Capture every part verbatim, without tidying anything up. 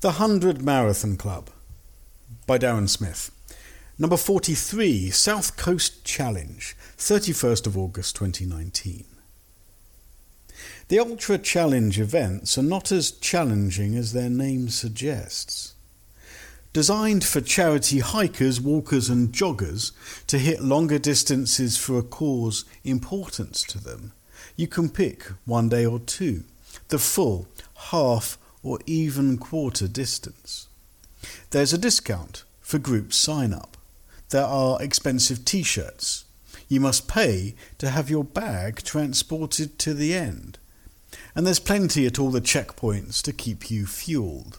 The one hundred Marathon Club by Darren Smith. Number forty-three, South Coast Challenge, thirty-first of August twenty nineteen. The Ultra Challenge events are not as challenging as their name suggests. Designed for charity hikers, walkers and joggers to hit longer distances for a cause important to them, you can pick one day or two, the full, half or even quarter distance. There's a discount for group sign-up. There are expensive t-shirts. You must pay to have your bag transported to the end. And there's plenty at all the checkpoints to keep you fueled,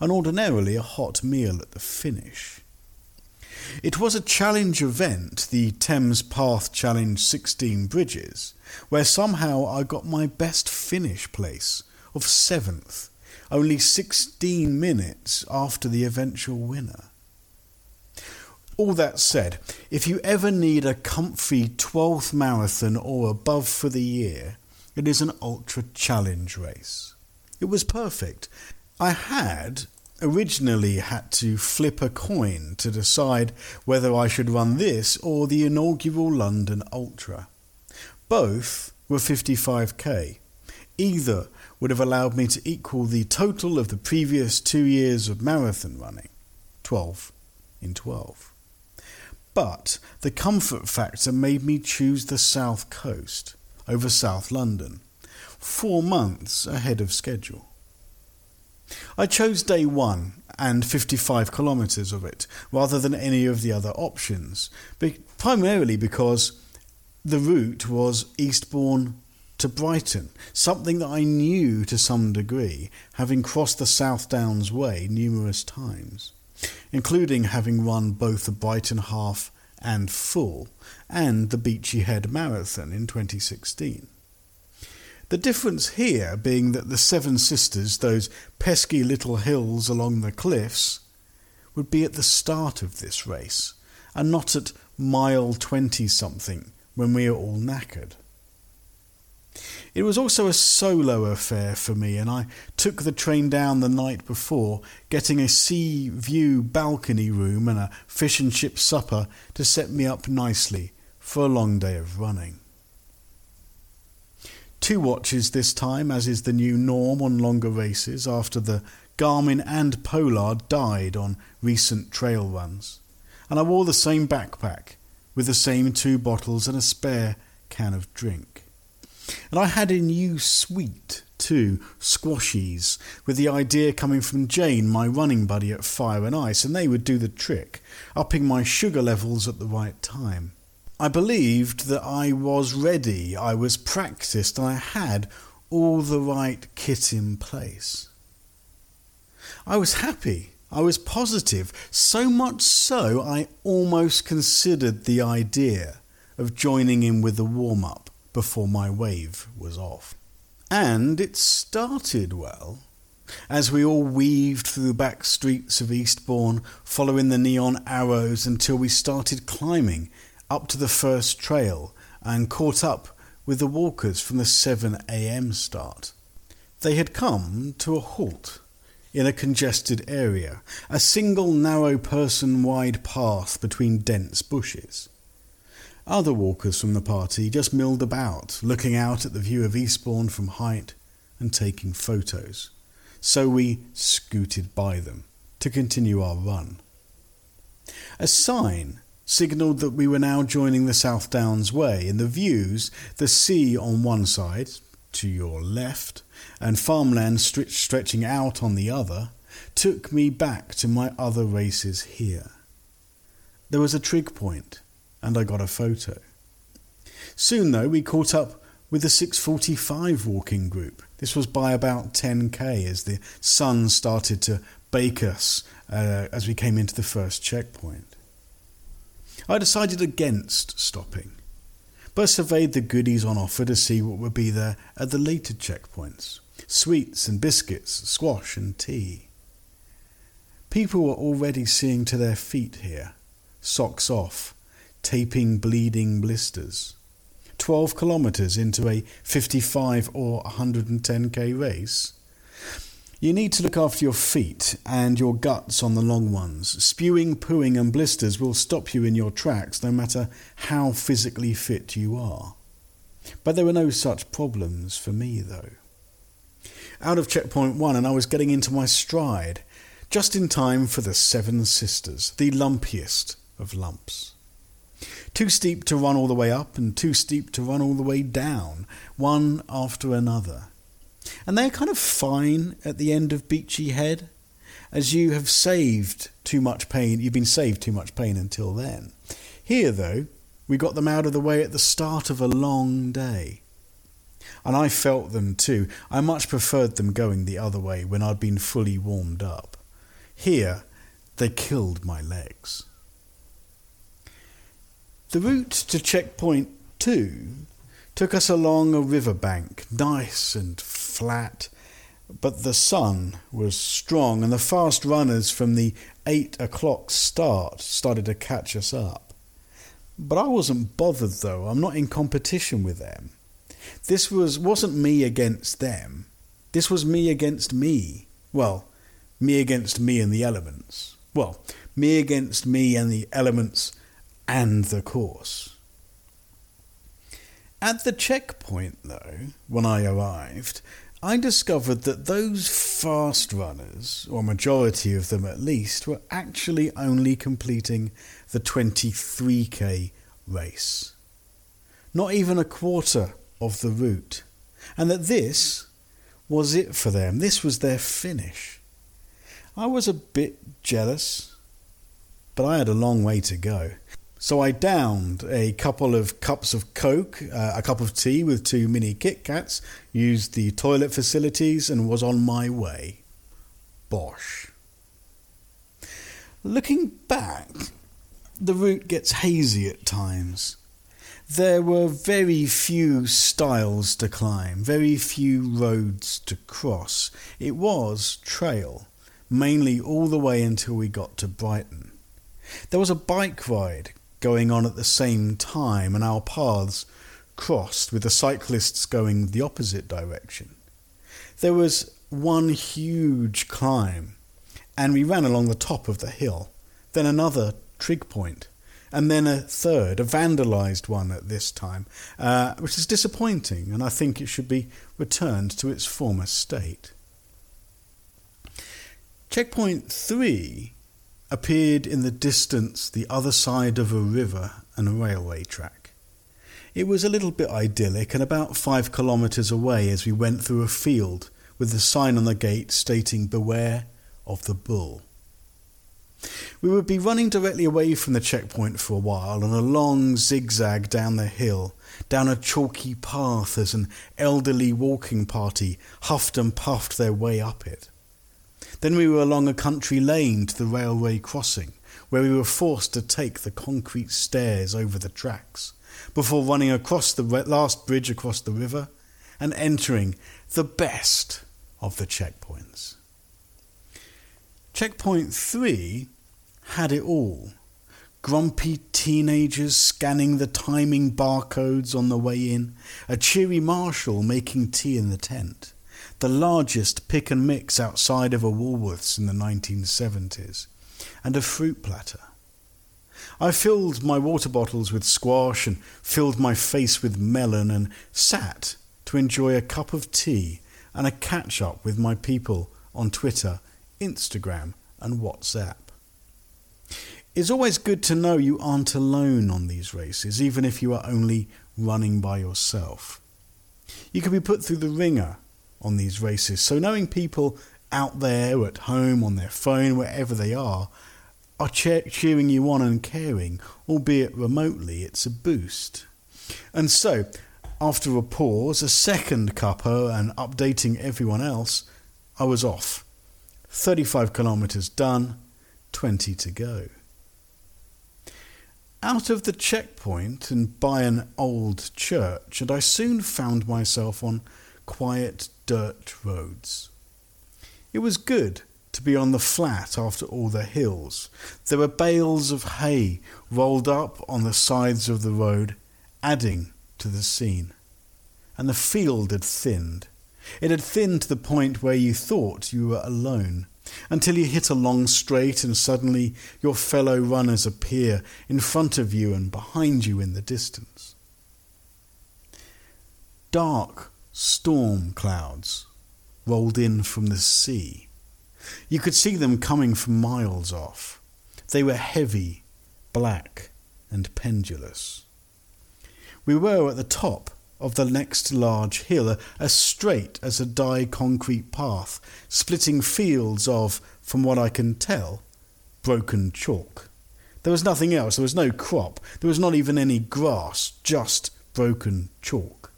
and ordinarily a hot meal at the finish. It was a challenge event, the Thames Path Challenge sixteen Bridges, where somehow I got my best finish place of seventh, only sixteen minutes after the eventual winner. All that said, if you ever need a comfy twelfth marathon or above for the year, it is an ultra challenge race. It was perfect. I had originally had to flip a coin to decide whether I should run this or the inaugural London Ultra. Both were fifty-five k. Either would have allowed me to equal the total of the previous two years of marathon running, twelve in twelve. But the comfort factor made me choose the South Coast over South London, four months ahead of schedule. I chose day one and fifty-five kilometres of it, rather than any of the other options, primarily because the route was Eastbourne to Brighton, something that I knew to some degree, having crossed the South Downs Way numerous times, including having run both the Brighton Half and Full, and the Beachy Head Marathon in twenty sixteen. The difference here being that the Seven Sisters, those pesky little hills along the cliffs, would be at the start of this race, and not at mile twenty-something when we are all knackered. It was also a solo affair for me, and I took the train down the night before, getting a sea view balcony room and a fish and chip supper to set me up nicely for a long day of running. Two watches this time, as is the new norm on longer races, after the Garmin and Polar died on recent trail runs, and I wore the same backpack with the same two bottles and a spare can of drink. And I had a new sweet, too, squashies, with the idea coming from Jane, my running buddy at Fire and Ice, and they would do the trick, upping my sugar levels at the right time. I believed that I was ready, I was practiced, and I had all the right kit in place. I was happy, I was positive, so much so I almost considered the idea of joining in with the warm-up before my wave was off. And it started well. As we all weaved through the back streets of Eastbourne, following the neon arrows until we started climbing up to the first trail and caught up with the walkers from the seven a.m. start. They had come to a halt in a congested area, a single narrow person-wide path between dense bushes. Other walkers from the party just milled about, looking out at the view of Eastbourne from height and taking photos. So we scooted by them to continue our run. A sign signalled that we were now joining the South Downs Way, and the views, the sea on one side, to your left, and farmland stretch- stretching out on the other, took me back to my other races here. There was a trig point, and I got a photo. Soon, though, we caught up with the six forty-five walking group. This was by about ten k as the sun started to bake us uh, as we came into the first checkpoint. I decided against stopping, but surveyed the goodies on offer to see what would be there at the later checkpoints. Sweets and biscuits, squash and tea. People were already seeing to their feet here, socks off, taping bleeding blisters. Twelve kilometres into a fifty-five or one hundred ten k race, You need to look after your feet and your guts on the long ones. Spewing, pooing and blisters will stop you in your tracks no matter how physically fit you are. But there were no such problems for me though. Out of checkpoint one and I was getting into my stride, just in time for the Seven Sisters, the lumpiest of lumps. Too steep to run all the way up and too steep to run all the way down, one after another. And they're kind of fine at the end of Beachy Head, as you have saved too much pain, you've been saved too much pain until then. Here, though, we got them out of the way at the start of a long day. And I felt them too. I much preferred them going the other way when I'd been fully warmed up. Here, they killed my legs. The route to checkpoint two took us along a riverbank, nice and flat, but the sun was strong and the fast runners from the eight o'clock start started to catch us up. But I wasn't bothered though, I'm not in competition with them. This was, wasn't me against them, this was me against me. Well, me against me and the elements. Well, me against me and the elements and the course. At the checkpoint, though, when I arrived, I discovered that those fast runners, or majority of them at least, were actually only completing the twenty-three k race. Not even a quarter of the route. And that this was it for them. This was their finish. I was a bit jealous, but I had a long way to go. So I downed a couple of cups of Coke, uh, a cup of tea with two mini Kit Kats, used the toilet facilities and was on my way. Bosh. Looking back, the route gets hazy at times. There were very few stiles to climb, very few roads to cross. It was trail, mainly all the way until we got to Brighton. There was a bike ride going on at the same time and our paths crossed with the cyclists going the opposite direction. There was one huge climb and we ran along the top of the hill, then another trig point and then a third, a vandalised one at this time, uh, which is disappointing and I think it should be returned to its former state. Checkpoint three appeared in the distance the other side of a river and a railway track. It was a little bit idyllic and about five kilometres away as we went through a field with the sign on the gate stating "Beware of the bull." We would be running directly away from the checkpoint for a while on a long zigzag down the hill, down a chalky path as an elderly walking party huffed and puffed their way up it. Then we were along a country lane to the railway crossing, where we were forced to take the concrete stairs over the tracks, before running across the last bridge across the river and entering the best of the checkpoints. Checkpoint three had it all. Grumpy teenagers scanning the timing barcodes on the way in, a cheery marshal making tea in the tent, the largest pick and mix outside of a Woolworths in the nineteen seventies, and a fruit platter. I filled my water bottles with squash and filled my face with melon and sat to enjoy a cup of tea and a catch-up with my people on Twitter, Instagram and WhatsApp. It's always good to know you aren't alone on these races, even if you are only running by yourself. You can be put through the ringer on these races, so knowing people out there, at home, on their phone, wherever they are, are cheer- cheering you on and caring, albeit remotely, it's a boost. And so, after a pause, a second cuppa and updating everyone else, I was off. thirty-five kilometres done, twenty to go. Out of the checkpoint and by an old church, and I soon found myself on quiet dirt roads. It was good to be on the flat after all the hills. There were bales of hay rolled up on the sides of the road, adding to the scene. And the field had thinned. It had thinned to the point where you thought you were alone, until you hit a long straight and suddenly your fellow runners appear in front of you and behind you in the distance. Dark storm clouds rolled in from the sea. You could see them coming from miles off. They were heavy, black and pendulous. We were at the top of the next large hill, as straight as a dry concrete path, splitting fields of, from what I can tell, broken chalk. There was nothing else, there was no crop, there was not even any grass, just broken chalk.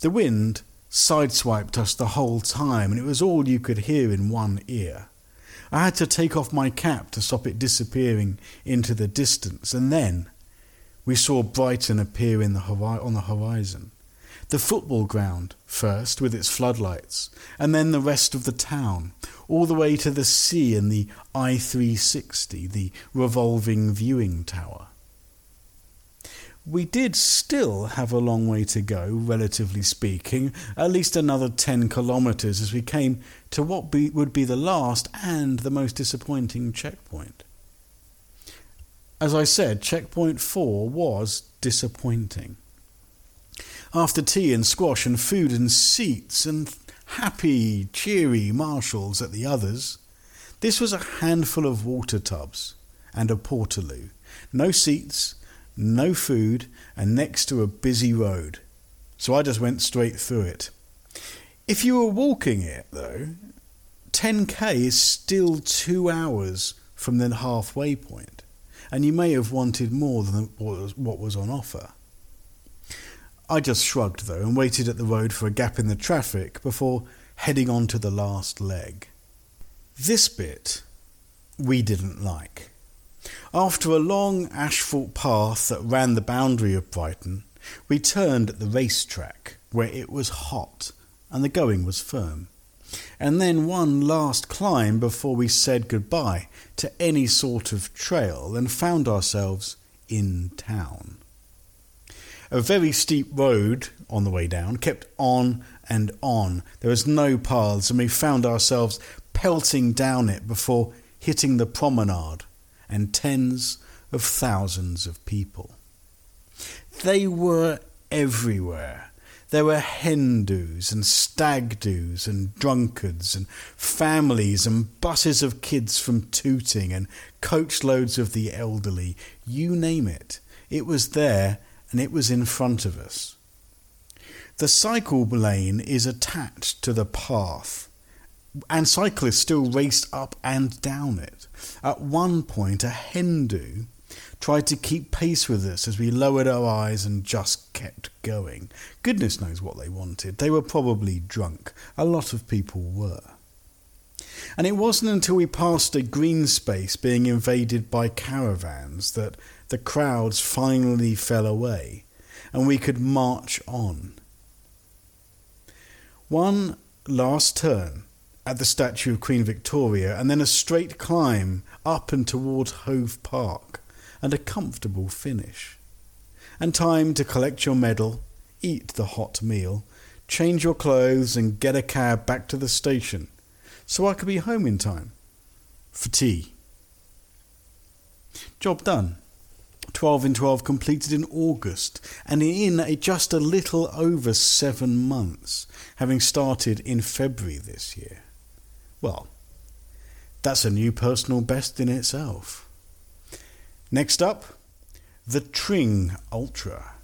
The wind sideswiped us the whole time, and it was all you could hear in one ear. I had to take off my cap to stop it disappearing into the distance, and then we saw Brighton appear in the hori- on the horizon. The football ground first, with its floodlights, and then the rest of the town, all the way to the sea and the I three sixty, the revolving viewing tower. We did still have a long way to go, relatively speaking, at least another ten kilometres as we came to what be- would be the last and the most disappointing checkpoint. As I said, checkpoint four was disappointing. After tea and squash and food and seats and happy, cheery marshals at the others, this was a handful of water tubs and a portaloo. No seats, no food, and next to a busy road. So I just went straight through it. If you were walking it, though, ten k is still two hours from the halfway point, and you may have wanted more than what was on offer. I just shrugged, though, and waited at the road for a gap in the traffic before heading on to the last leg. This bit we didn't like. After a long asphalt path that ran the boundary of Brighton, we turned at the racetrack, where it was hot and the going was firm, and then one last climb before we said goodbye to any sort of trail and found ourselves in town. A very steep road on the way down kept on and on. There was no paths, and we found ourselves pelting down it before hitting the promenade and tens of thousands of people. They were everywhere. There were hen-dos and stag-dos and drunkards and families and buses of kids from Tooting and coachloads of the elderly. You name it. It was there and it was in front of us. The cycle lane is attached to the path, and cyclists still raced up and down it. At one point, a hen-do tried to keep pace with us as we lowered our eyes and just kept going. Goodness knows what they wanted. They were probably drunk. A lot of people were. And it wasn't until we passed a green space being invaded by caravans that the crowds finally fell away and we could march on. One last turn at the statue of Queen Victoria, and then a straight climb up and toward Hove Park, and a comfortable finish, and time to collect your medal, eat the hot meal, change your clothes and get a cab back to the station so I could be home in time for tea. Job done. twelve in twelve completed in August, and in a just a little over seven months, having started in February this year. Well, that's a new personal best in itself. Next up, the Tring Ultra.